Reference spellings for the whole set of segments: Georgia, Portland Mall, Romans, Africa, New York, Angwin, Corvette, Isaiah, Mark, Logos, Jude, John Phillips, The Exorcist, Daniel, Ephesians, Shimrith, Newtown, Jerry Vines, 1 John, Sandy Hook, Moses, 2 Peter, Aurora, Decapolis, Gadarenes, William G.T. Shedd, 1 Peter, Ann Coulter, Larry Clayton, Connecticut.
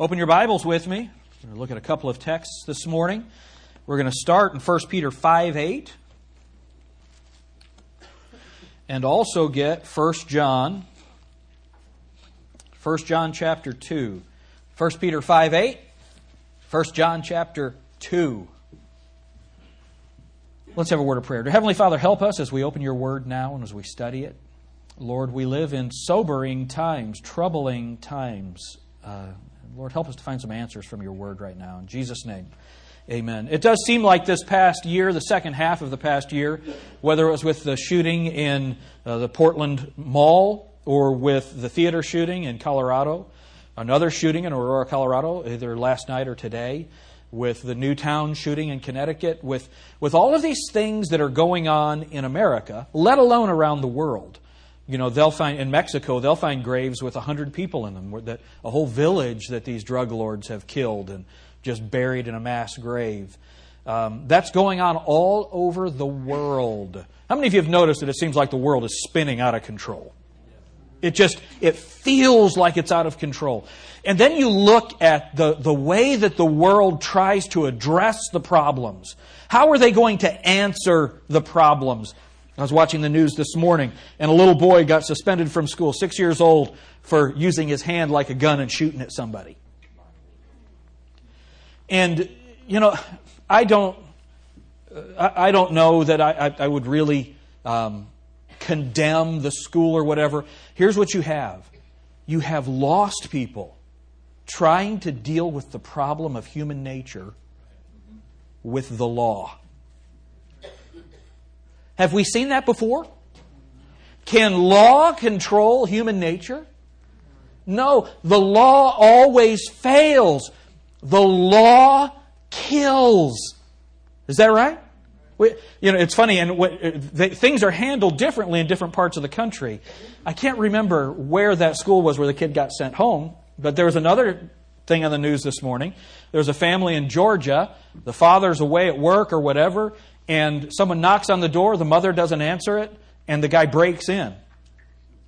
Open your Bibles with me. We're going to look at a couple of texts this morning. We're going to start in 1 Peter 5:8, and also get 1 John chapter 2. 1 Peter 5:8, 1 John chapter 2. Let's have a word of prayer. Dear Heavenly Father, help us as we open your word now and as we study it. Lord, we live in sobering times, troubling times. Lord, help us to find some answers from your word right now. In Jesus' name, amen. It does seem like this past year, the second half of the past year, whether it was with the shooting in the Portland Mall or with the theater shooting in Colorado, another shooting in Aurora, Colorado, either last night or today, with the Newtown shooting in Connecticut, with all of these things that are going on in America, let alone around the world. You know, they'll find in Mexico, they'll find graves with 100 people in them, that a whole village that these drug lords have killed and just buried in a mass grave. That's going on all over the world. How many of you have noticed that it seems like the world is spinning out of control? It feels like it's out of control. And then you look at the way that the world tries to address the problems. How are they going to answer the problems? I was watching the news this morning, and a little boy got suspended from school, 6 years old, for using his hand like a gun and shooting at somebody. And, you know, I don't know that I would really condemn the school or whatever. Here's what you have. You have lost people trying to deal with the problem of human nature with the law. Have we seen that before? Can law control human nature? No, the law always fails. The law kills. Is that right? You know, it's funny, and things are handled differently in different parts of the country. I can't remember where that school was where the kid got sent home, but there was another thing on the news this morning. There was a family in Georgia. The father's away at work or whatever, and someone knocks on the door, the mother doesn't answer it, and the guy breaks in.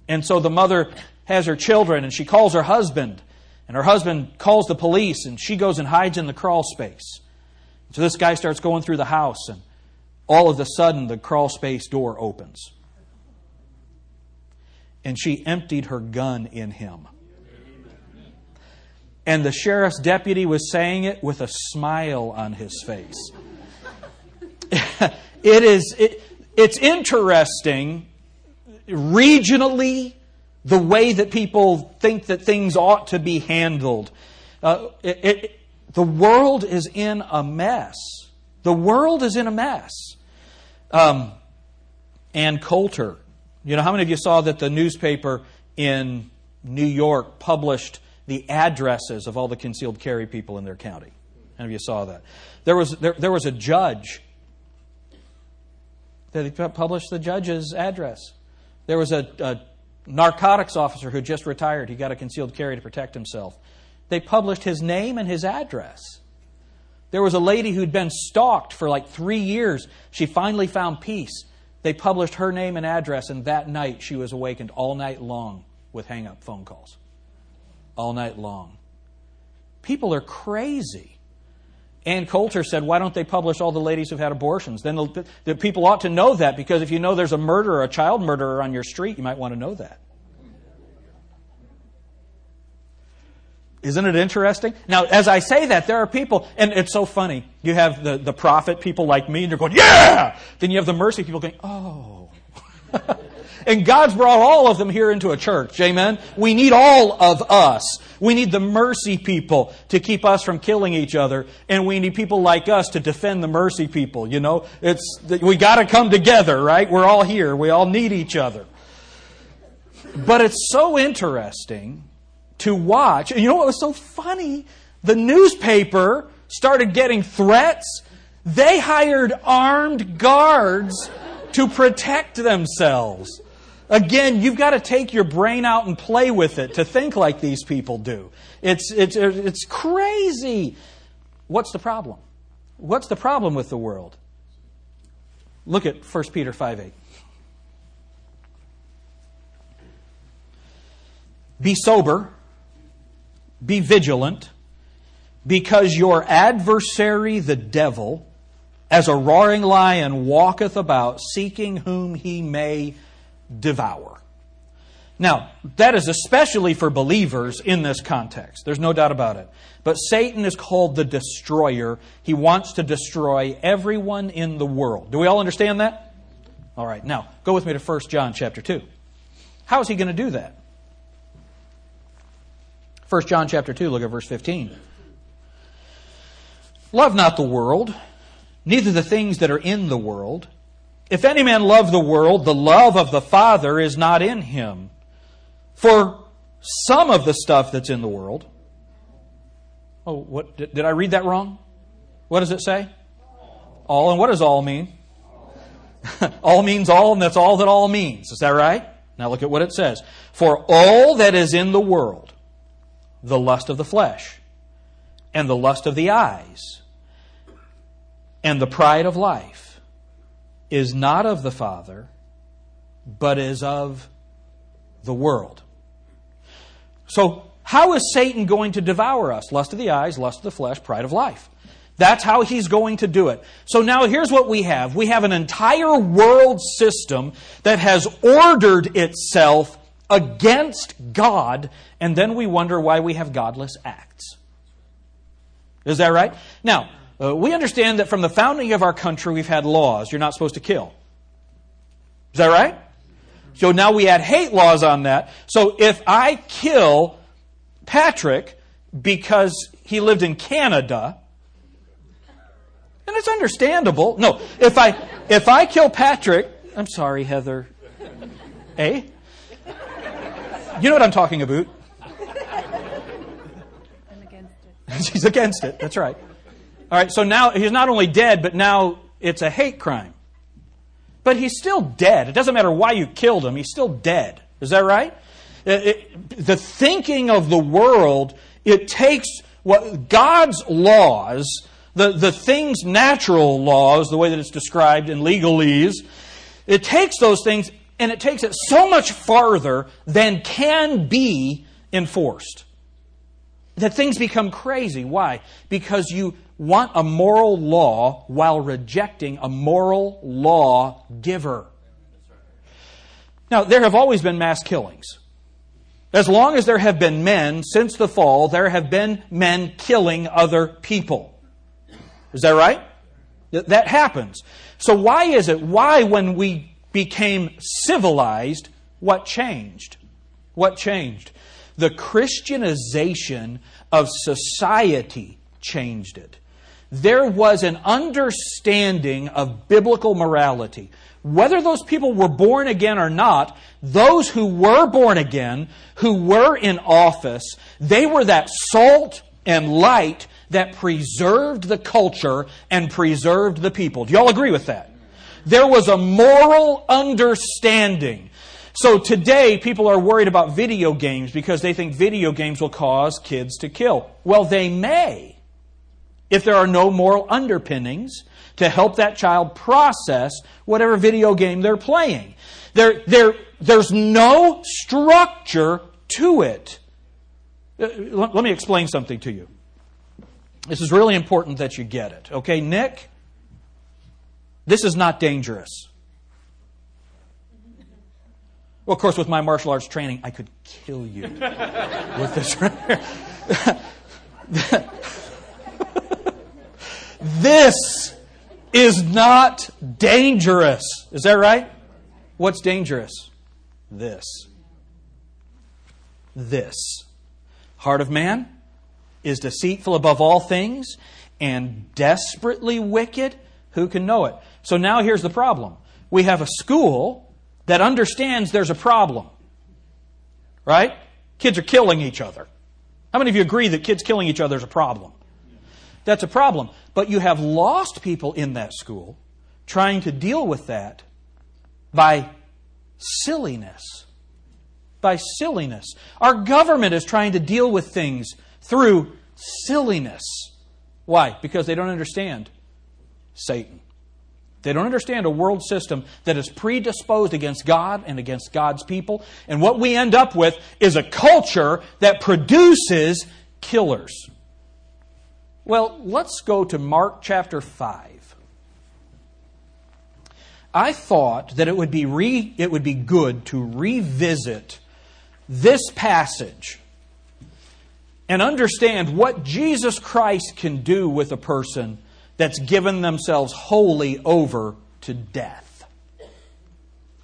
And so the mother has her children, and she calls her husband. And her husband calls the police, and she goes and hides in the crawl space. So this guy starts going through the house, and all of a sudden, the crawl space door opens. And she emptied her gun in him. And the sheriff's deputy was saying it with a smile on his face. It's interesting regionally the way that people think that things ought to be handled. The world is in a mess. The world is in a mess. Ann Coulter, you know, how many of you saw that the newspaper in New York published the addresses of all the concealed carry people in their county? How many of you saw that? There was a judge. They published the judge's address. There was a narcotics officer who just retired. He got a concealed carry to protect himself. They published his name and his address. There was a lady who'd been stalked for like 3 years. She finally found peace. They published her name and address, and that night she was awakened all night long with hang-up phone calls. All night long. People are crazy. Ann Coulter said, why don't they publish all the ladies who've had abortions? Then the people ought to know that, because if you know there's a murderer, a child murderer on your street, you might want to know that. Isn't it interesting? Now, as I say that, there are people, and it's so funny. You have the prophet people like me, and they're going, yeah! Then you have the mercy people going, oh. And God's brought all of them here into a church, amen? We need all of us. We need the mercy people to keep us from killing each other, and we need people like us to defend the mercy people, you know? We got to come together, right? We're all here. We all need each other. But it's so interesting to watch. And you know what was so funny? The newspaper started getting threats. They hired armed guards to protect themselves. Again, you've got to take your brain out and play with it to think like these people do. It's crazy. What's the problem? What's the problem with the world? Look at 1 Peter 5:8. Be sober. Be vigilant. Because your adversary, the devil, as a roaring lion, walketh about, seeking whom he may devour. Now, that is especially for believers in this context. There's no doubt about it. But Satan is called the destroyer. He wants to destroy everyone in the world. Do we all understand that? All right, now, go with me to 1 John chapter 2. How is he going to do that? 1 John chapter 2, look at verse 15. Love not the world, neither the things that are in the world. If any man love the world, the love of the Father is not in him. For some of the stuff that's in the world... Oh, what did I read that wrong? What does it say? All. And what does all mean? All means all, and that's all that all means. Is that right? Now look at what it says. For all that is in the world, the lust of the flesh, and the lust of the eyes, and the pride of life, is not of the Father, but is of the world. So, how is Satan going to devour us? Lust of the eyes, lust of the flesh, pride of life. That's how he's going to do it. So now here's what we have. We have an entire world system that has ordered itself against God, and then we wonder why we have godless acts. Is that right? Now, we understand that from the founding of our country, we've had laws. You're not supposed to kill. Is that right? So now we add hate laws on that. So if I kill Patrick because he lived in Canada, and it's understandable. No, if I kill Patrick, I'm sorry, Heather. Eh? You know what I'm talking about. I'm against it. She's against it. That's right. All right, so now he's not only dead, but now it's a hate crime. But he's still dead. It doesn't matter why you killed him. He's still dead. Is that right? The thinking of the world, it takes what God's laws, the things, natural laws, the way that it's described in legalese, it takes those things and it takes it so much farther than can be enforced. That things become crazy. Why? Because you want a moral law while rejecting a moral law giver. Now, there have always been mass killings. As long as there have been men since the fall, there have been men killing other people. Is that right? That happens. So why is it? Why, when we became civilized, what changed? What changed? The Christianization of society changed it. There was an understanding of biblical morality. Whether those people were born again or not, those who were born again, who were in office, they were that salt and light that preserved the culture and preserved the people. Do you all agree with that? There was a moral understanding. So today, people are worried about video games because they think video games will cause kids to kill. Well, they may, if there are no moral underpinnings to help that child process whatever video game they're playing. There's no structure to it. Let me explain something to you. This is really important that you get it. Okay, Nick? This is not dangerous. Well, of course, with my martial arts training, I could kill you with this right here. This is not dangerous. Is that right? What's dangerous? This. Heart of man is deceitful above all things and desperately wicked. Who can know it? So now here's the problem. We have a school that understands there's a problem. Right? Kids are killing each other. How many of you agree that kids killing each other is a problem? That's a problem. But you have lost people in that school trying to deal with that by silliness. By silliness. Our government is trying to deal with things through silliness. Why? Because they don't understand Satan. They don't understand a world system that is predisposed against God and against God's people. And what we end up with is a culture that produces killers. Well, let's go to Mark chapter 5. I thought that it would be good to revisit this passage and understand what Jesus Christ can do with a person that's given themselves wholly over to death.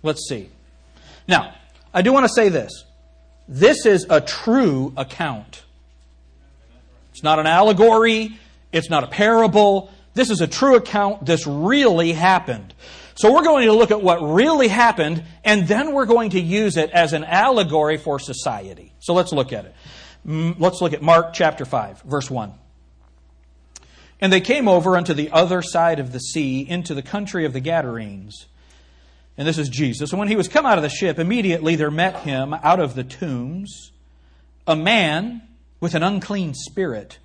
Let's see. Now, I do want to say this. This is a true account. It's not an allegory. It's not a parable. This is a true account. This really happened. So we're going to look at what really happened, and then we're going to use it as an allegory for society. So let's look at it. Let's look at Mark chapter 5, verse 1. And they came over unto the other side of the sea, into the country of the Gadarenes. And this is Jesus. And when he was come out of the ship, immediately there met him out of the tombs a man with an unclean spirit,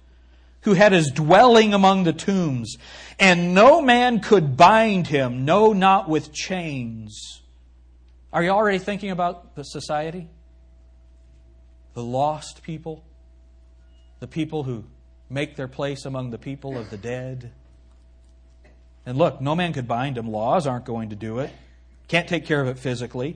who had his dwelling among the tombs. And no man could bind him, no, not with chains. Are you already thinking about the society? The lost people? The people who make their place among the people of the dead? And look, no man could bind him. Laws aren't going to do it. Can't take care of it physically.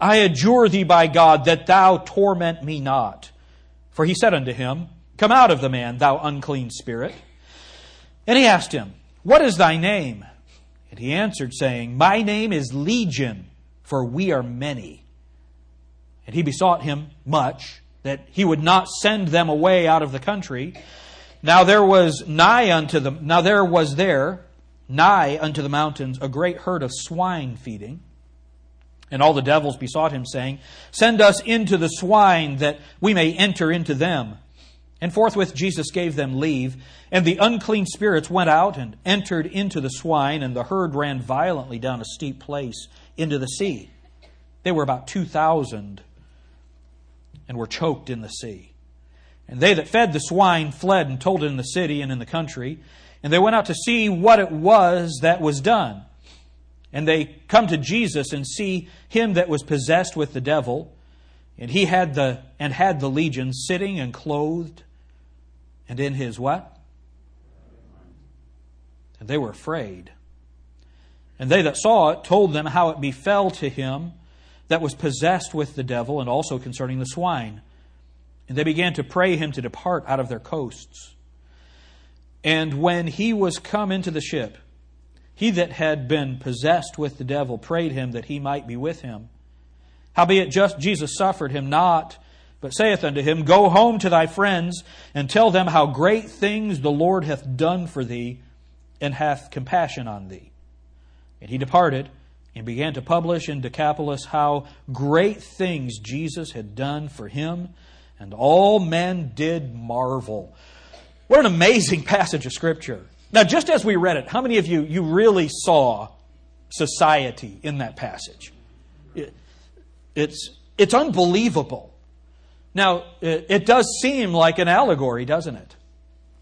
I adjure thee by God that thou torment me not. For he said unto him, Come out of the man, thou unclean spirit. And he asked him, What is thy name? And he answered, saying, My name is Legion, for we are many. And he besought him much that he would not send them away out of the country. Now there was nigh unto the mountains a great herd of swine feeding. And all the devils besought him, saying, Send us into the swine, that we may enter into them. And forthwith Jesus gave them leave. And the unclean spirits went out and entered into the swine, and the herd ran violently down a steep place into the sea. They were about 2,000, and were choked in the sea. And they that fed the swine fled and told it in the city and in the country. And they went out to see what it was that was done. And they come to Jesus and see him that was possessed with the devil. And he had the legion sitting and clothed and in his what? And they were afraid. And they that saw it told them how it befell to him that was possessed with the devil, and also concerning the swine. And they began to pray him to depart out of their coasts. And when he was come into the ship, he that had been possessed with the devil prayed him that he might be with him. Howbeit Jesus suffered him not, but saith unto him, Go home to thy friends, and tell them how great things the Lord hath done for thee, and hath compassion on thee. And he departed, and began to publish in Decapolis how great things Jesus had done for him, and all men did marvel. What an amazing passage of Scripture. Now, just as we read it, how many of you really saw society in that passage? It's unbelievable. Now, it does seem like an allegory, doesn't it?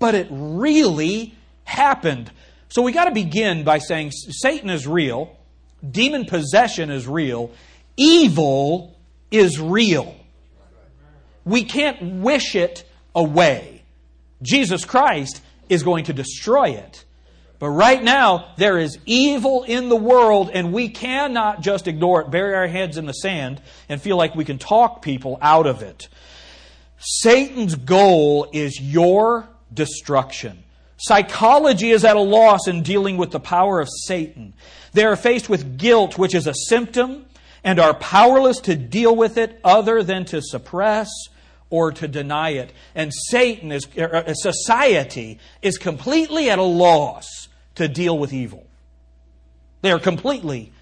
But it really happened. So we got to begin by saying Satan is real, demon possession is real, evil is real. We can't wish it away. Jesus Christ is going to destroy it. But right now, there is evil in the world, and we cannot just ignore it, bury our heads in the sand, and feel like we can talk people out of it. Satan's goal is your destruction. Psychology is at a loss in dealing with the power of Satan. They are faced with guilt, which is a symptom, and are powerless to deal with it other than to suppress or to deny it. And society is completely at a loss to deal with evil. They are completely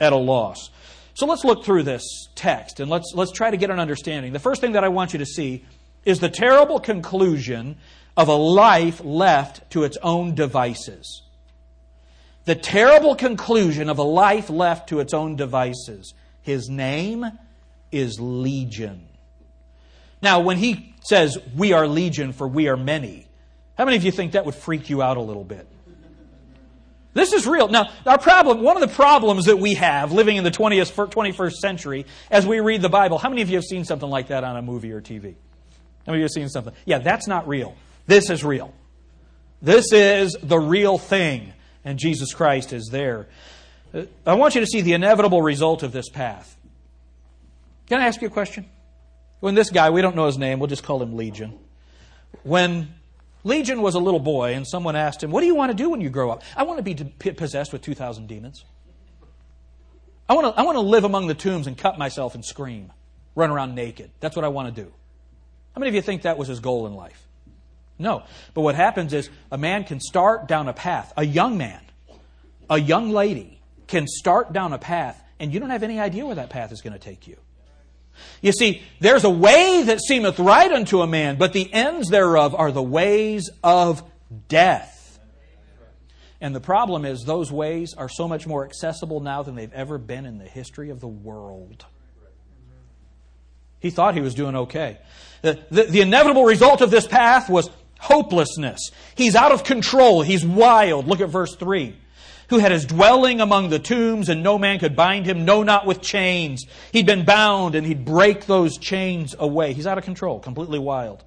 at a loss. So let's look through this text, and let's try to get an understanding. The first thing that I want you to see is the terrible conclusion of a life left to its own devices. The terrible conclusion of a life left to its own devices. His name is Legion. Now, when he says, we are Legion, for we are many, how many of you think that would freak you out a little bit? This is real. Now, our problem, one of the problems that we have living in the 21st century as we read the Bible, how many of you have seen something like that on a movie or TV? How many of you have seen something? Yeah, that's not real. This is real. This is the real thing. And Jesus Christ is there. I want you to see the inevitable result of this path. Can I ask you a question? When this guy, we don't know his name, we'll just call him Legion. When Legion was a little boy and someone asked him, what do you want to do when you grow up? I want to be possessed with 2,000 demons. I want to live among the tombs and cut myself and scream, run around naked. That's what I want to do. How many of you think that was his goal in life? No. But what happens is a man can start down a path. A young man, a young lady can start down a path and you don't have any idea where that path is going to take you. You see, there's a way that seemeth right unto a man, but the ends thereof are the ways of death. And the problem is those ways are so much more accessible now than they've ever been in the history of the world. He thought he was doing okay. The inevitable result of this path was hopelessness. He's out of control. He's wild. Look at verse 3. Who had his dwelling among the tombs, and no man could bind him, no, not with chains. He'd been bound, and he'd break those chains away. He's out of control, completely wild.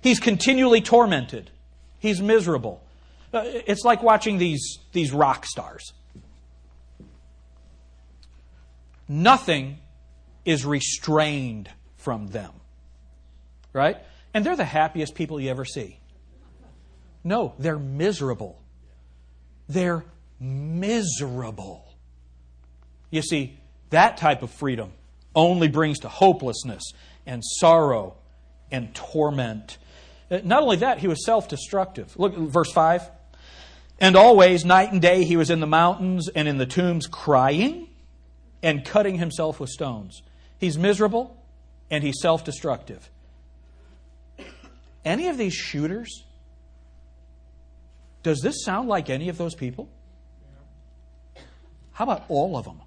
He's continually tormented. He's miserable. It's like watching these rock stars. Nothing is restrained from them. Right? And they're the happiest people you ever see. No, they're miserable. They're miserable. You see, that type of freedom only brings to hopelessness and sorrow and torment. Not only that, he was self-destructive. Look at verse 5. And always, night and day, he was in the mountains and in the tombs crying and cutting himself with stones. He's miserable and he's self-destructive. Any of these shooters? Does this sound like any of those people? How about all of them?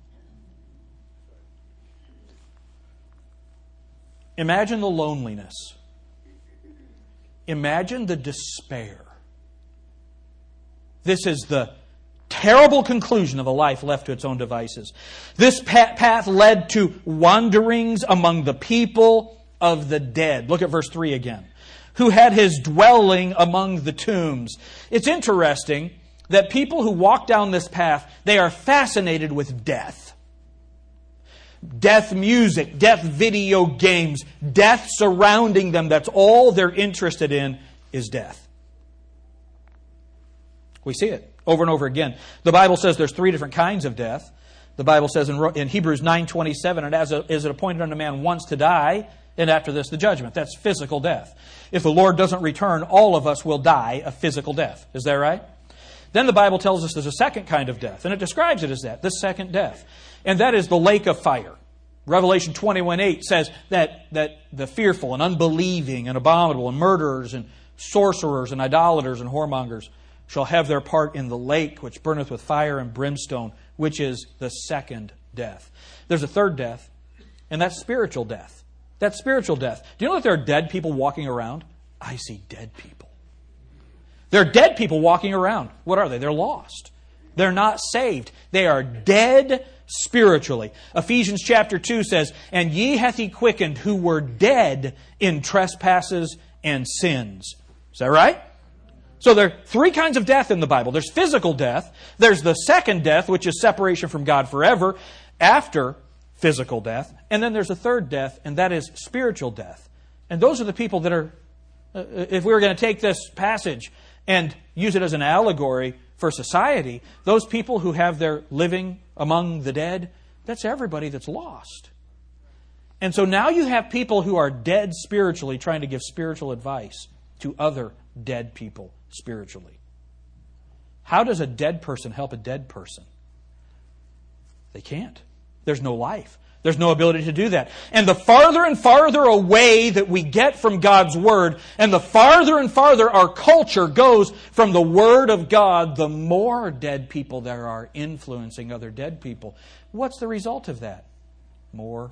Imagine the loneliness. Imagine the despair. This is the terrible conclusion of a life left to its own devices. This path led to wanderings among the people of the dead. Look at verse 3 again. Who had his dwelling among the tombs. It's interesting that people who walk down this path, they are fascinated with death. Death music, death video games, death surrounding them. That's all they're interested in is death. We see it over and over again. The Bible says there's three different kinds of death. The Bible says in Hebrews 9:27, and as is it appointed unto man once to die, and after this, the judgment. That's physical death. If the Lord doesn't return, all of us will die a physical death. Is that right? Then the Bible tells us there's a second kind of death, and it describes it as that, the second death. And that is the lake of fire. Revelation 21:8 says that the fearful and unbelieving and abominable and murderers and sorcerers and idolaters and whoremongers shall have their part in the lake which burneth with fire and brimstone, which is the second death. There's a third death, and that's spiritual death. That's spiritual death. Do you know that there are dead people walking around? I see dead people. There are dead people walking around. What are they? They're lost. They're not saved. They are dead spiritually. Ephesians chapter 2 says, And ye hath he quickened who were dead in trespasses and sins. Is that right? So there are three kinds of death in the Bible. There's physical death. There's the second death, which is separation from God forever after physical death. And then there's a third death, and that is spiritual death. And those are the people that are, if we were going to take this passage and use it as an allegory for society, those people who have their living among the dead, that's everybody that's lost. And so now you have people who are dead spiritually trying to give spiritual advice to other dead people spiritually. How does a dead person help a dead person? They can't. There's no life. There's no ability to do that. And the farther and farther away that we get from God's Word, and the farther and farther our culture goes from the Word of God, the more dead people there are influencing other dead people. What's the result of that? More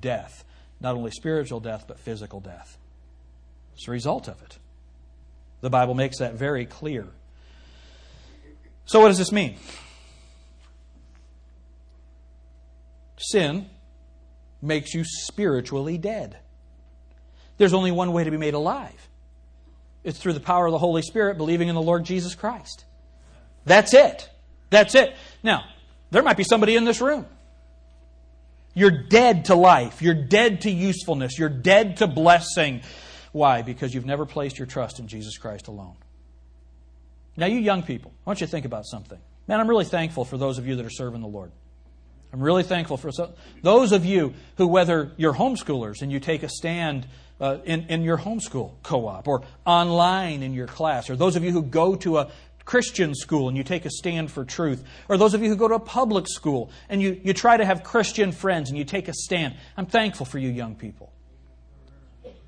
death. Not only spiritual death, but physical death. It's the result of it. The Bible makes that very clear. So what does this mean? Sin makes you spiritually dead. There's only one way to be made alive. It's through the power of the Holy Spirit, believing in the Lord Jesus Christ. That's it. That's it. Now, there might be somebody in this room. You're dead to life. You're dead to usefulness. You're dead to blessing. Why? Because you've never placed your trust in Jesus Christ alone. Now, you young people, I want you to think about something. Man, I'm really thankful for those of you that are serving the Lord. I'm really thankful for those of you who, whether you're homeschoolers and you take a stand in your homeschool co-op or online in your class, or those of you who go to a Christian school and you take a stand for truth, or those of you who go to a public school and you try to have Christian friends and you take a stand. I'm thankful for you young people.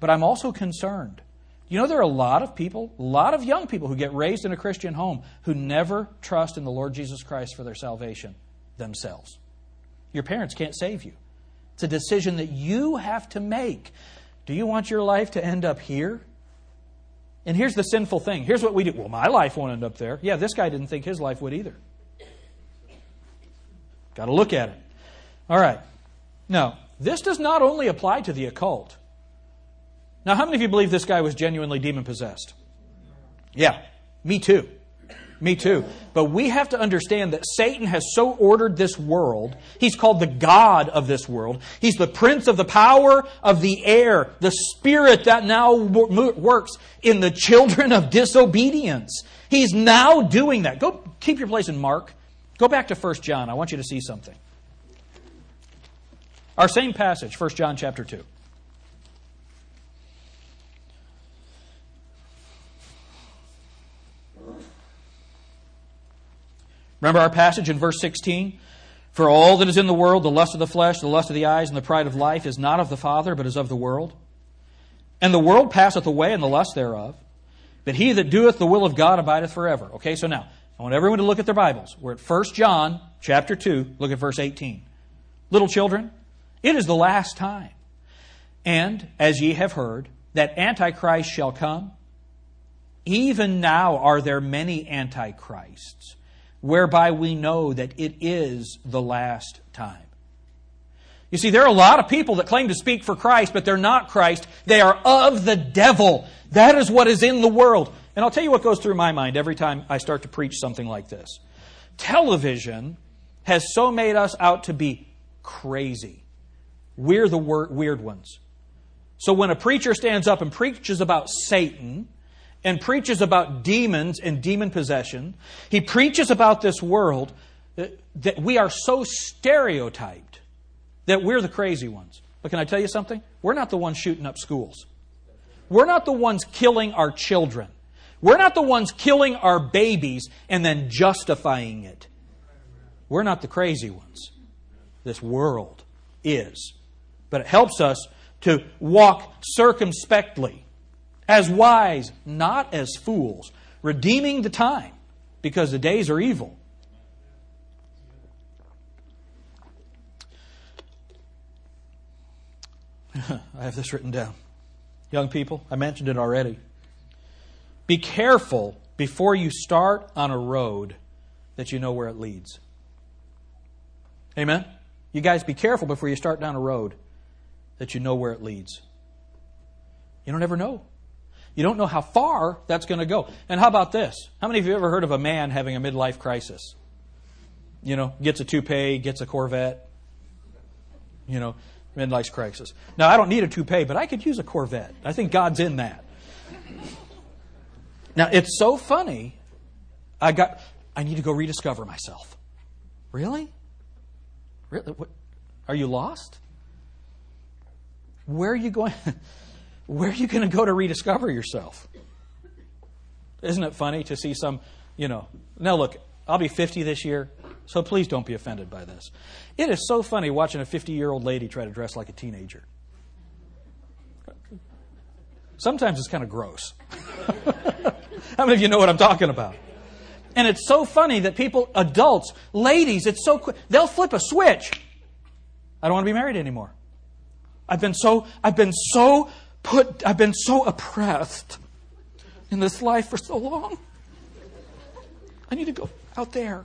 But I'm also concerned. You know, there are a lot of young people who get raised in a Christian home who never trust in the Lord Jesus Christ for their salvation themselves. Your parents can't save you. It's a decision that you have to make. Do you want your life to end up here? And here's the sinful thing. Here's what we do. Well, my life won't end up there. Yeah, this guy didn't think his life would either. Got to look at it. All right. Now, this does not only apply to the occult. Now, how many of you believe this guy was genuinely demon-possessed? Yeah, me too. Me too. But we have to understand that Satan has so ordered this world. He's called the God of this world. He's the prince of the power of the air, the spirit that now works in the children of disobedience. He's now doing that. Go keep your place in Mark. Go back to 1 John. I want you to see something. Our same passage, 1 John chapter 2. Remember our passage in verse 16? For all that is in the world, the lust of the flesh, the lust of the eyes, and the pride of life is not of the Father, but is of the world. And the world passeth away, and the lust thereof. But he that doeth the will of God abideth forever. Okay, so now, I want everyone to look at their Bibles. We're at 1 John chapter 2, look at verse 18. Little children, it is the last time. And, as ye have heard, that Antichrist shall come. Even now are there many Antichrists, whereby we know that it is the last time. You see, there are a lot of people that claim to speak for Christ, but they're not Christ. They are of the devil. That is what is in the world. And I'll tell you what goes through my mind every time I start to preach something like this. Television has so made us out to be crazy. We're the weird ones. So when a preacher stands up and preaches about Satan, and preaches about demons and demon possession, he preaches about this world, that we are so stereotyped that we're the crazy ones. But can I tell you something? We're not the ones shooting up schools. We're not the ones killing our children. We're not the ones killing our babies and then justifying it. We're not the crazy ones. This world is. But it helps us to walk circumspectly, as wise, not as fools, redeeming the time, because the days are evil. I have this written down. Young people, I mentioned it already. Be careful before you start on a road that you know where it leads. Amen? You guys, be careful before you start down a road that you know where it leads. You don't ever know. You don't know how far that's going to go. And how about this? How many of you ever heard of a man having a midlife crisis? You know, gets a toupee, gets a Corvette. You know, midlife crisis. Now, I don't need a toupee, but I could use a Corvette. I think God's in that. Now, it's so funny. I need to go rediscover myself. Really? Really? What? Are you lost? Where are you going? Where are you going to go to rediscover yourself? Isn't it funny to see some, you know, now look, I'll be 50 this year. So please don't be offended by this. It is so funny watching a 50-year-old lady try to dress like a teenager. Sometimes it's kind of gross. How many of you know what I'm talking about? And it's so funny that people, adults, ladies, it's so quick. They'll flip a switch. I don't want to be married anymore. I've been so oppressed in this life for so long. I need to go out there.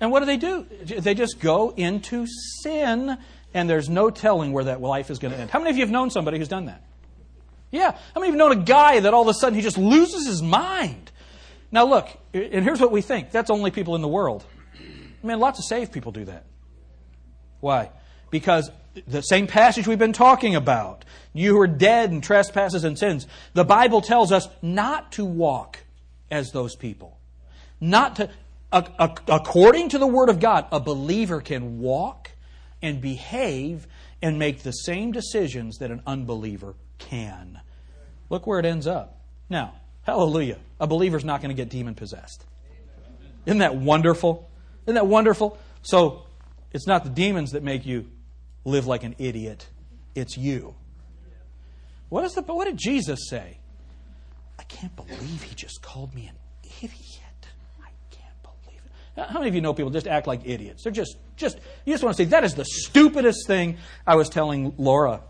And what do? They just go into sin, and there's no telling where that life is going to end. How many of you have known somebody who's done that? Yeah. How many of you have known a guy that all of a sudden he just loses his mind? Now look, and here's what we think. That's only people in the world. Man, lots of saved people do that. Why? Because the same passage we've been talking about, you who are dead in trespasses and sins, the Bible tells us not to walk as those people. Not to, according to the Word of God, a believer can walk and behave and make the same decisions that an unbeliever can. Look where it ends up. Now, hallelujah, a believer's not going to get demon-possessed. Isn't that wonderful? Isn't that wonderful? So, it's not the demons that make you live like an idiot. It's you. What did Jesus say? I can't believe he just called me an idiot. I can't believe it. How many of you know people just act like idiots? They're you just want to say, that is the stupidest thing. I was telling Laura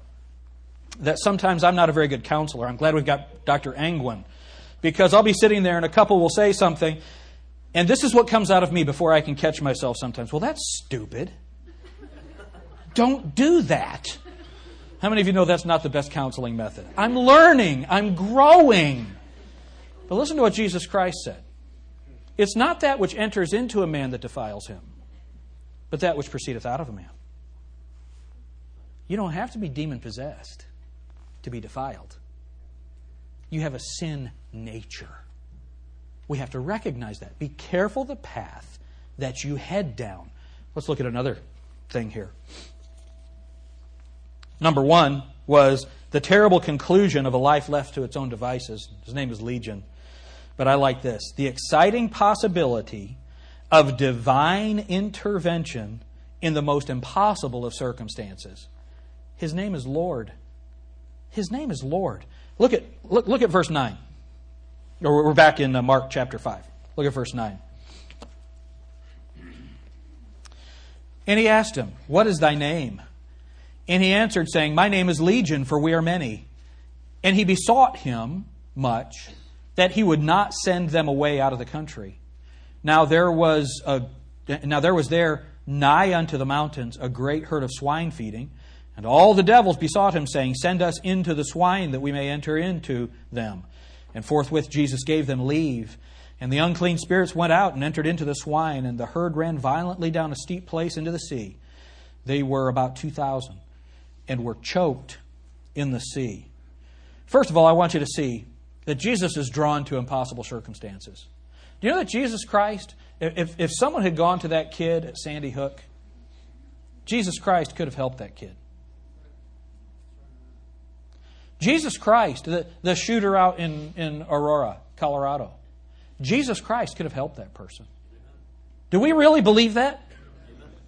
that sometimes I'm not a very good counselor. I'm glad we've got Dr. Angwin, because I'll be sitting there and a couple will say something, and this is what comes out of me before I can catch myself sometimes. Well, that's stupid. Don't do that. How many of you know that's not the best counseling method? I'm learning. I'm growing. But listen to what Jesus Christ said. It's not that which enters into a man that defiles him, but that which proceedeth out of a man. You don't have to be demon-possessed to be defiled. You have a sin nature. We have to recognize that. Be careful the path that you head down. Let's look at another thing here. Number one was the terrible conclusion of a life left to its own devices. His name is Legion. But I like this. The exciting possibility of divine intervention in the most impossible of circumstances. His name is Lord. His name is Lord. Look at verse 9. We're back in Mark chapter 5. Look at verse 9. And he asked him, what is thy name? And he answered, saying, my name is Legion, for we are many. And he besought him much that he would not send them away out of the country. Now there was nigh unto the mountains a great herd of swine feeding, and all the devils besought him, saying, send us into the swine, that we may enter into them. And forthwith Jesus gave them leave. And the unclean spirits went out and entered into the swine, and the herd ran violently down a steep place into the sea. They were about 2,000 and were choked in the sea. First of all, I want you to see that Jesus is drawn to impossible circumstances. Do you know that Jesus Christ, if someone had gone to that kid at Sandy Hook, Jesus Christ could have helped that kid. Jesus Christ, the shooter out in Aurora, Colorado, Jesus Christ could have helped that person. Do we really believe that?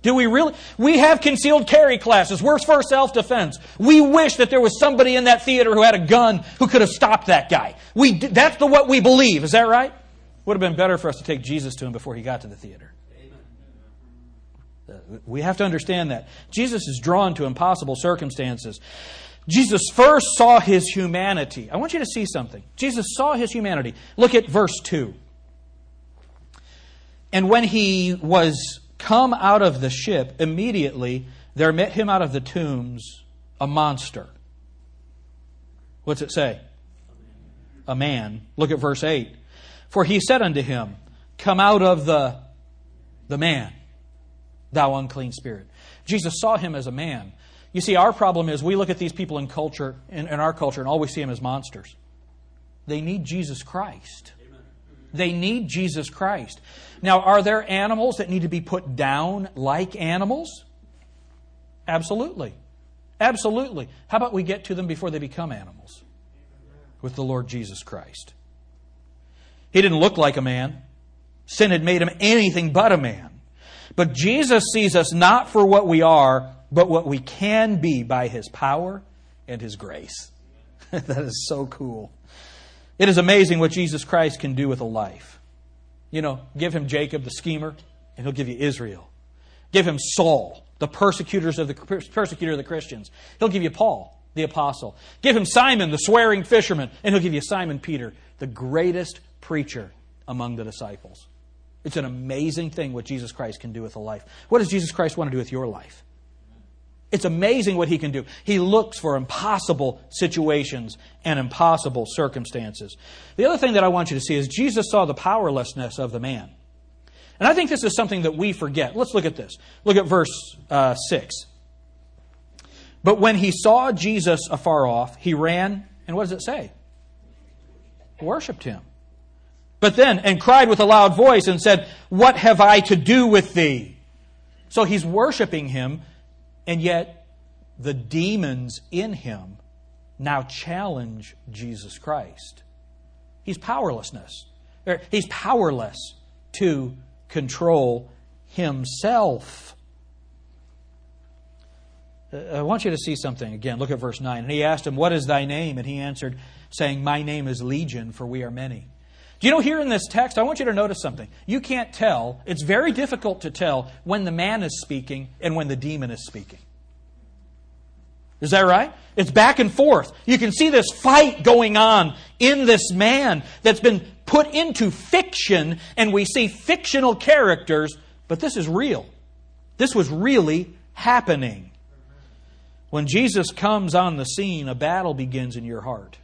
Do we really? We have concealed carry classes. We're for self-defense. We wish that there was somebody in that theater who had a gun who could have stopped that guy. That's what we believe. Is that right? Would have been better for us to take Jesus to him before he got to the theater. We have to understand that. Jesus is drawn to impossible circumstances. Jesus first saw His humanity. I want you to see something. Jesus saw His humanity. Look at verse 2. And when He was come out of the ship, immediately there met Him out of the tombs a monster. What's it say? A man. Look at verse 8. For He said unto him, come out of the man, thou unclean spirit. Jesus saw Him as a man. You see, our problem is we look at these people in our culture, and all we see them as monsters. They need Jesus Christ. They need Jesus Christ. Now, are there animals that need to be put down like animals? Absolutely. Absolutely. How about we get to them before they become animals? With the Lord Jesus Christ. He didn't look like a man. Sin had made him anything but a man. But Jesus sees us not for what we are, but what we can be by His power and His grace. That is so cool. It is amazing what Jesus Christ can do with a life. You know, give him Jacob, the schemer, and he'll give you Israel. Give him Saul, the persecutor of the Christians. He'll give you Paul, the apostle. Give him Simon, the swearing fisherman, and he'll give you Simon Peter, the greatest preacher among the disciples. It's an amazing thing what Jesus Christ can do with a life. What does Jesus Christ want to do with your life? It's amazing what He can do. He looks for impossible situations and impossible circumstances. The other thing that I want you to see is Jesus saw the powerlessness of the man. And I think this is something that we forget. Let's look at this. Look at verse 6. But when he saw Jesus afar off, he ran, and what does it say? Worshipped Him. But then, and cried with a loud voice and said, "What have I to do with thee?" So he's worshiping Him. And yet, the demons in him now challenge Jesus Christ. He's powerless to control himself. I want you to see something again. Look at verse 9. And he asked him, "What is thy name?" And he answered, saying, "My name is Legion, for we are many." Do you know, here in this text, I want you to notice something. You can't tell, it's very difficult to tell when the man is speaking and when the demon is speaking. Is that right? It's back and forth. You can see this fight going on in this man that's been put into fiction, and we see fictional characters, but this is real. This was really happening. When Jesus comes on the scene, a battle begins in your heart.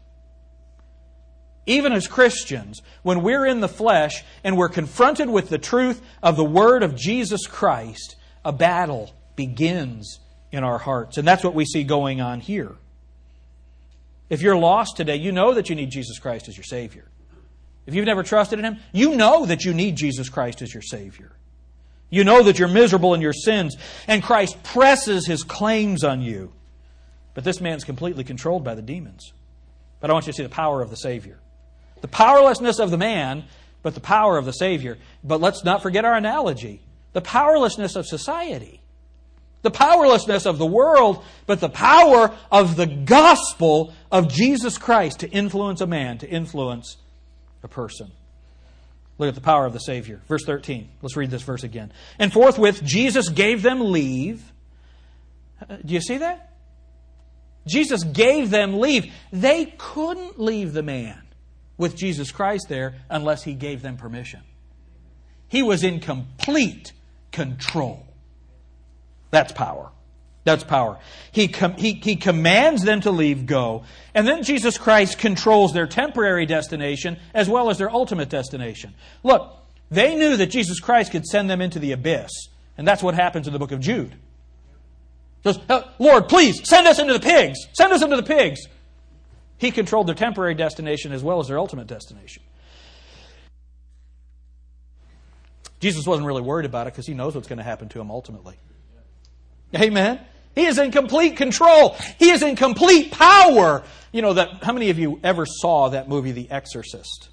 Even as Christians, when we're in the flesh and we're confronted with the truth of the Word of Jesus Christ, a battle begins in our hearts. And that's what we see going on here. If you're lost today, you know that you need Jesus Christ as your Savior. If you've never trusted in Him, you know that you need Jesus Christ as your Savior. You know that you're miserable in your sins, and Christ presses His claims on you. But this man's completely controlled by the demons. But I want you to see the power of the Savior. The powerlessness of the man, but the power of the Savior. But let's not forget our analogy. The powerlessness of society. The powerlessness of the world, but the power of the gospel of Jesus Christ to influence a man, to influence a person. Look at the power of the Savior. Verse 13. Let's read this verse again. And forthwith Jesus gave them leave. Do you see that? Jesus gave them leave. They couldn't leave the man with Jesus Christ there unless He gave them permission. He was in complete control. That's power. That's power. He commands them to leave, go. And then Jesus Christ controls their temporary destination as well as their ultimate destination. Look, they knew that Jesus Christ could send them into the abyss. And that's what happens in the book of Jude. Just, Lord, please, send us into the pigs. Send us into the pigs. He controlled their temporary destination as well as their ultimate destination. Jesus wasn't really worried about it because He knows what's going to happen to him ultimately. Amen? He is in complete control. He is in complete power. You know, how many of you ever saw that movie, The Exorcist?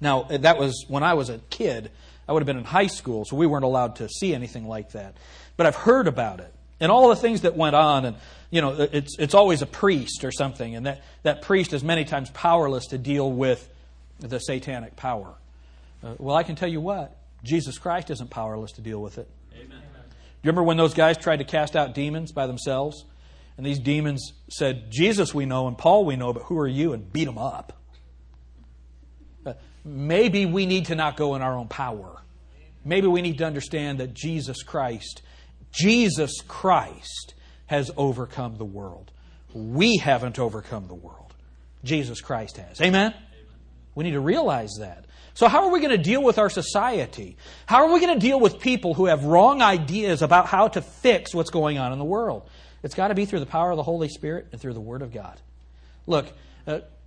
Now, that was when I was a kid. I would have been in high school, so we weren't allowed to see anything like that. But I've heard about it and all the things that went on. And, you know, it's always a priest or something. And that priest is many times powerless to deal with the satanic power. Well, I can tell you what, Jesus Christ isn't powerless to deal with it. Amen. You remember when those guys tried to cast out demons by themselves? And these demons said, "Jesus we know and Paul we know, but who are you?" and beat them up. Maybe we need to not go in our own power. Maybe we need to understand that Jesus Christ has overcome the world. We haven't overcome the world. Jesus Christ has. Amen? We need to realize that. So how are we going to deal with our society? How are we going to deal with people who have wrong ideas about how to fix what's going on in the world? It's got to be through the power of the Holy Spirit and through the Word of God. Look,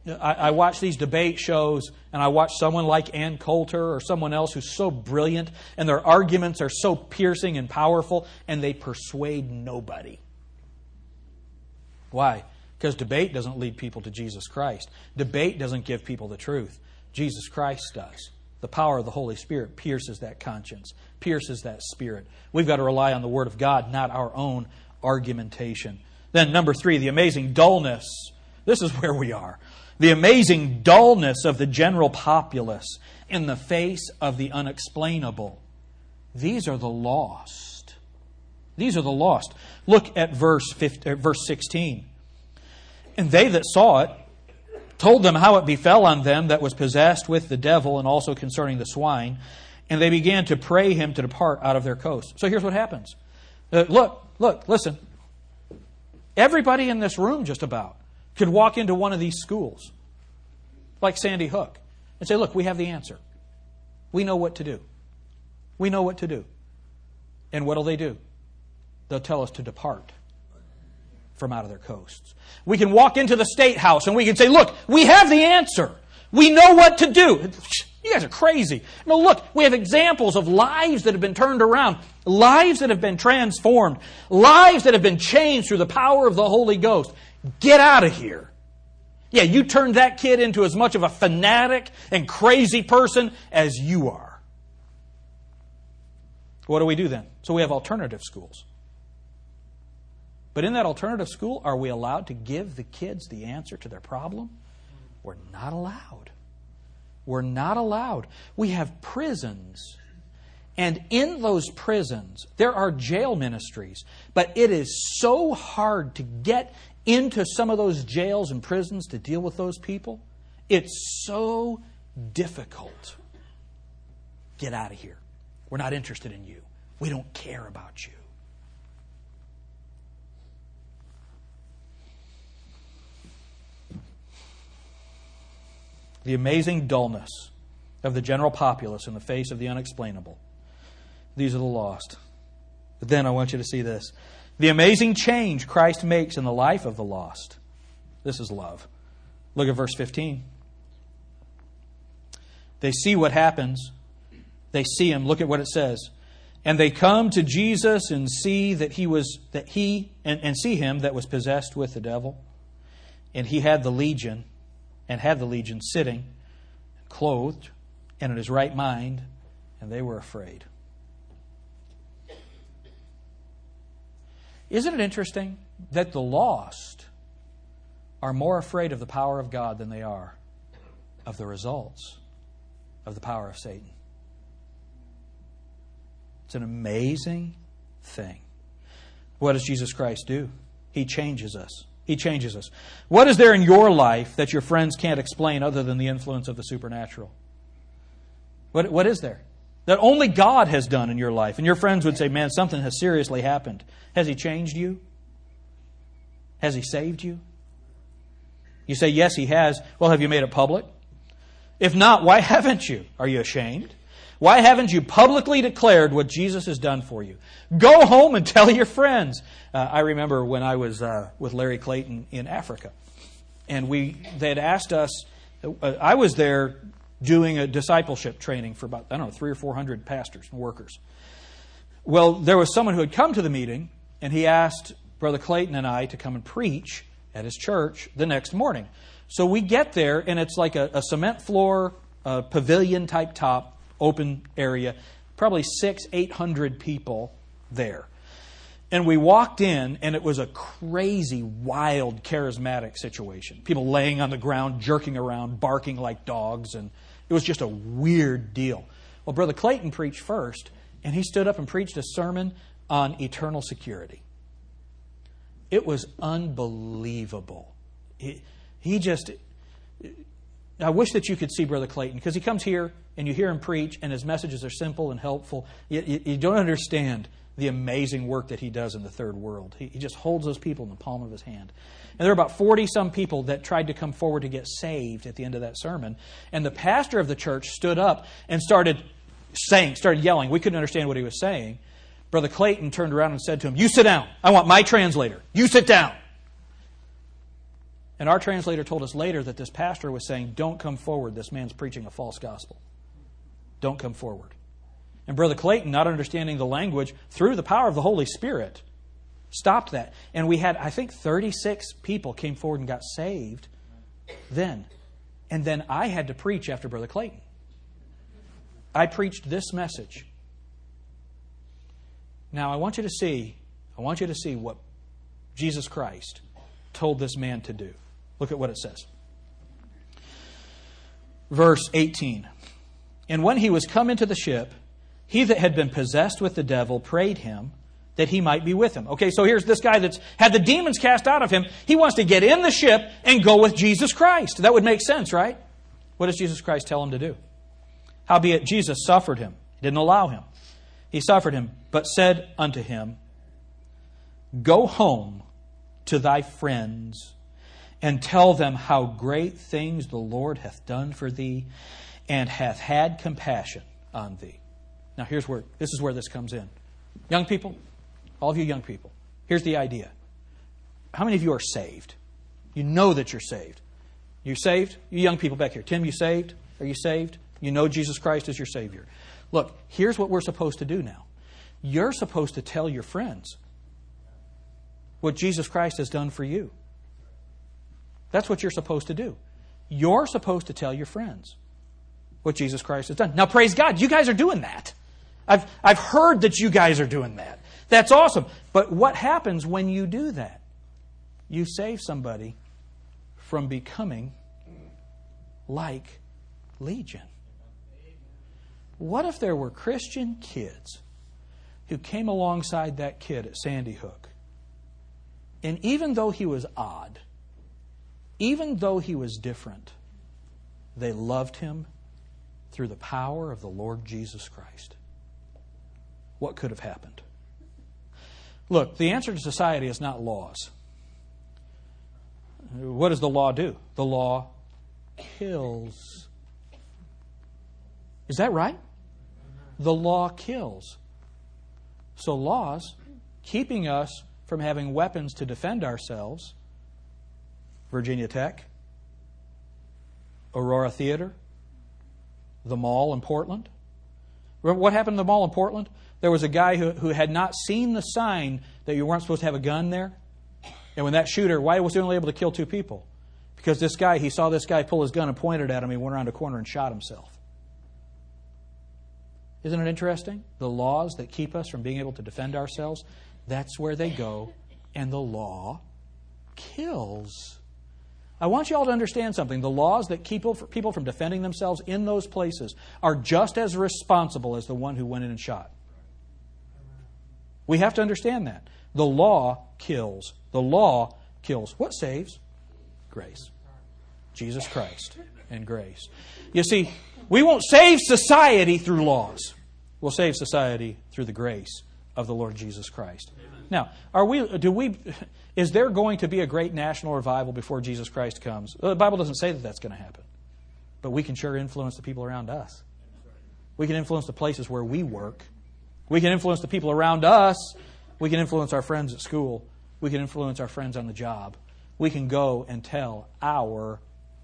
I watch these debate shows, and I watch someone like Ann Coulter or someone else who's so brilliant, and their arguments are so piercing and powerful, and they persuade nobody. Why? Because debate doesn't lead people to Jesus Christ. Debate doesn't give people the truth. Jesus Christ does. The power of the Holy Spirit pierces that conscience, pierces that spirit. We've got to rely on the Word of God, not our own argumentation. Then number three, the amazing dullness. This is where we are. The amazing dullness of the general populace in the face of the unexplainable. These are the lost. These are the lost. Look at verse 16. And they that saw it told them how it befell on them that was possessed with the devil, and also concerning the swine. And they began to pray him to depart out of their coast. So here's what happens. Listen. Everybody in this room just about could walk into one of these schools, like Sandy Hook, and say, look, we have the answer. We know what to do. We know what to do. And what will they do? They'll tell us to depart from out of their coasts. We can walk into the State House and we can say, look, we have the answer. We know what to do. You guys are crazy. No, look, we have examples of lives that have been turned around, lives that have been transformed, lives that have been changed through the power of the Holy Ghost. Get out of here. Yeah, you turned that kid into as much of a fanatic and crazy person as you are. What do we do then? So we have alternative schools. But in that alternative school, are we allowed to give the kids the answer to their problem? We're not allowed. We're not allowed. We have prisons. And in those prisons, there are jail ministries. But it is so hard to get into some of those jails and prisons to deal with those people. It's so difficult. Get out of here. We're not interested in you. We don't care about you. The amazing dullness of the general populace in the face of the unexplainable. These are the lost. But then I want you to see this. The amazing change Christ makes in the life of the lost. This is love. Look at verse 15. They see what happens. They see Him. Look at what it says. And they come to Jesus and see that He that was possessed with the devil. And He had the legion. And had the legion sitting, clothed, and in his right mind, and they were afraid. Isn't it interesting that the lost are more afraid of the power of God than they are of the results of the power of Satan? It's an amazing thing. What does Jesus Christ do? He changes us. He changes us. What is there in your life that your friends can't explain other than the influence of the supernatural? What is there that only God has done in your life? And your friends would say, man, something has seriously happened. Has He changed you? Has He saved you? You say, yes, He has. Well, have you made it public? If not, why haven't you? Are you ashamed? Why haven't you publicly declared what Jesus has done for you? Go home and tell your friends. I remember when I was with Larry Clayton in Africa. And they had asked us, I was there doing a discipleship training for about, 300 or 400 pastors and workers. Well, there was someone who had come to the meeting, and he asked Brother Clayton and I to come and preach at his church the next morning. So we get there, and it's like a cement floor, pavilion-type top, open area, probably 600-800 people there. And we walked in, and it was a crazy, wild, charismatic situation. People laying on the ground, jerking around, barking like dogs, and it was just a weird deal. Well, Brother Clayton preached first, and he stood up and preached a sermon on eternal security. It was unbelievable. He just... I wish that you could see Brother Clayton, because he comes here and you hear him preach and his messages are simple and helpful. You don't understand the amazing work that he does in the third world. He just holds those people in the palm of his hand. And there were about 40-some people that tried to come forward to get saved at the end of that sermon. And the pastor of the church stood up and started yelling. We couldn't understand what he was saying. Brother Clayton turned around and said to him, "You sit down. I want my translator. You sit down." And our translator told us later that this pastor was saying, "Don't come forward. This man's preaching a false gospel. Don't come forward." And Brother Clayton, not understanding the language, through the power of the Holy Spirit, stopped that. And we had, 36 people came forward and got saved then. And then I had to preach after Brother Clayton. I preached this message. Now I want you to see what Jesus Christ told this man to do. Look at what it says. Verse 18. And when he was come into the ship, he that had been possessed with the devil prayed him that he might be with him. Okay, so here's this guy that's had the demons cast out of him. He wants to get in the ship and go with Jesus Christ. That would make sense, right? What does Jesus Christ tell him to do? Howbeit Jesus suffered him. He didn't allow him. He suffered him, but said unto him, Go home to thy friends and tell them how great things the Lord hath done for thee and hath had compassion on thee. Now this is where this comes in. Young people, all of you young people, here's the idea. How many of you are saved? You know that you're saved. You're saved? You young people back here. Tim, you saved? Are you saved? You know Jesus Christ is your Savior. Look, here's what we're supposed to do now. You're supposed to tell your friends what Jesus Christ has done for you. That's what you're supposed to do. You're supposed to tell your friends what Jesus Christ has done. Now, praise God, you guys are doing that. I've heard that you guys are doing that. That's awesome. But what happens when you do that? You save somebody from becoming like Legion. What if there were Christian kids who came alongside that kid at Sandy Hook, and even though he was odd, even though he was different, they loved him through the power of the Lord Jesus Christ? What could have happened? Look, the answer to society is not laws. What does the law do? The law kills. Is that right? The law kills. So laws, keeping us from having weapons to defend ourselves, Virginia Tech, Aurora Theater, the mall in Portland. Remember what happened to the mall in Portland? There was a guy who had not seen the sign that you weren't supposed to have a gun there. And when that shooter, why was he only able to kill two people? Because this guy, he saw this guy pull his gun and pointed at him. He went around a corner and shot himself. Isn't it interesting? The laws that keep us from being able to defend ourselves, that's where they go, and the law kills. I want you all to understand something. The laws that keep people from defending themselves in those places are just as responsible as the one who went in and shot. We have to understand that. The law kills. The law kills. What saves? Grace. Jesus Christ and grace. You see, we won't save society through laws. We'll save society through the grace of the Lord Jesus Christ. Amen. Now, is there going to be a great national revival before Jesus Christ comes? Well, the Bible doesn't say that that's going to happen. But we can sure influence the people around us. We can influence the places where we work. We can influence the people around us. We can influence our friends at school. We can influence our friends on the job. We can go and tell our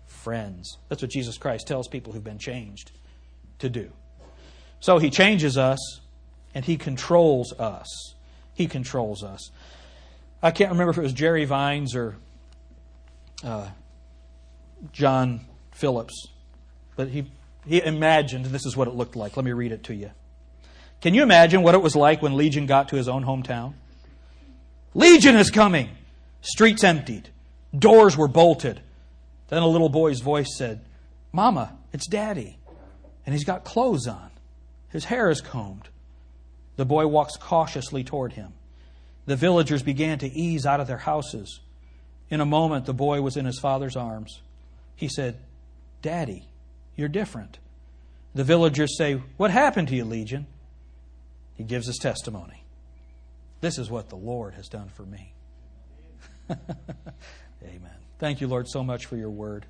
friends. That's what Jesus Christ tells people who've been changed to do. So He changes us and He controls us. He controls us. I can't remember if it was Jerry Vines or John Phillips, but he imagined this is what it looked like. Let me read it to you. Can you imagine what it was like when Legion got to his own hometown? Legion is coming! Streets emptied. Doors were bolted. Then a little boy's voice said, Mama, it's Daddy. And he's got clothes on. His hair is combed. The boy walks cautiously toward him. The villagers began to ease out of their houses. In a moment, the boy was in his father's arms. He said, Daddy, you're different. The villagers say, What happened to you, Legion? He gives his testimony. This is what the Lord has done for me. Amen. Thank you, Lord, so much for your word.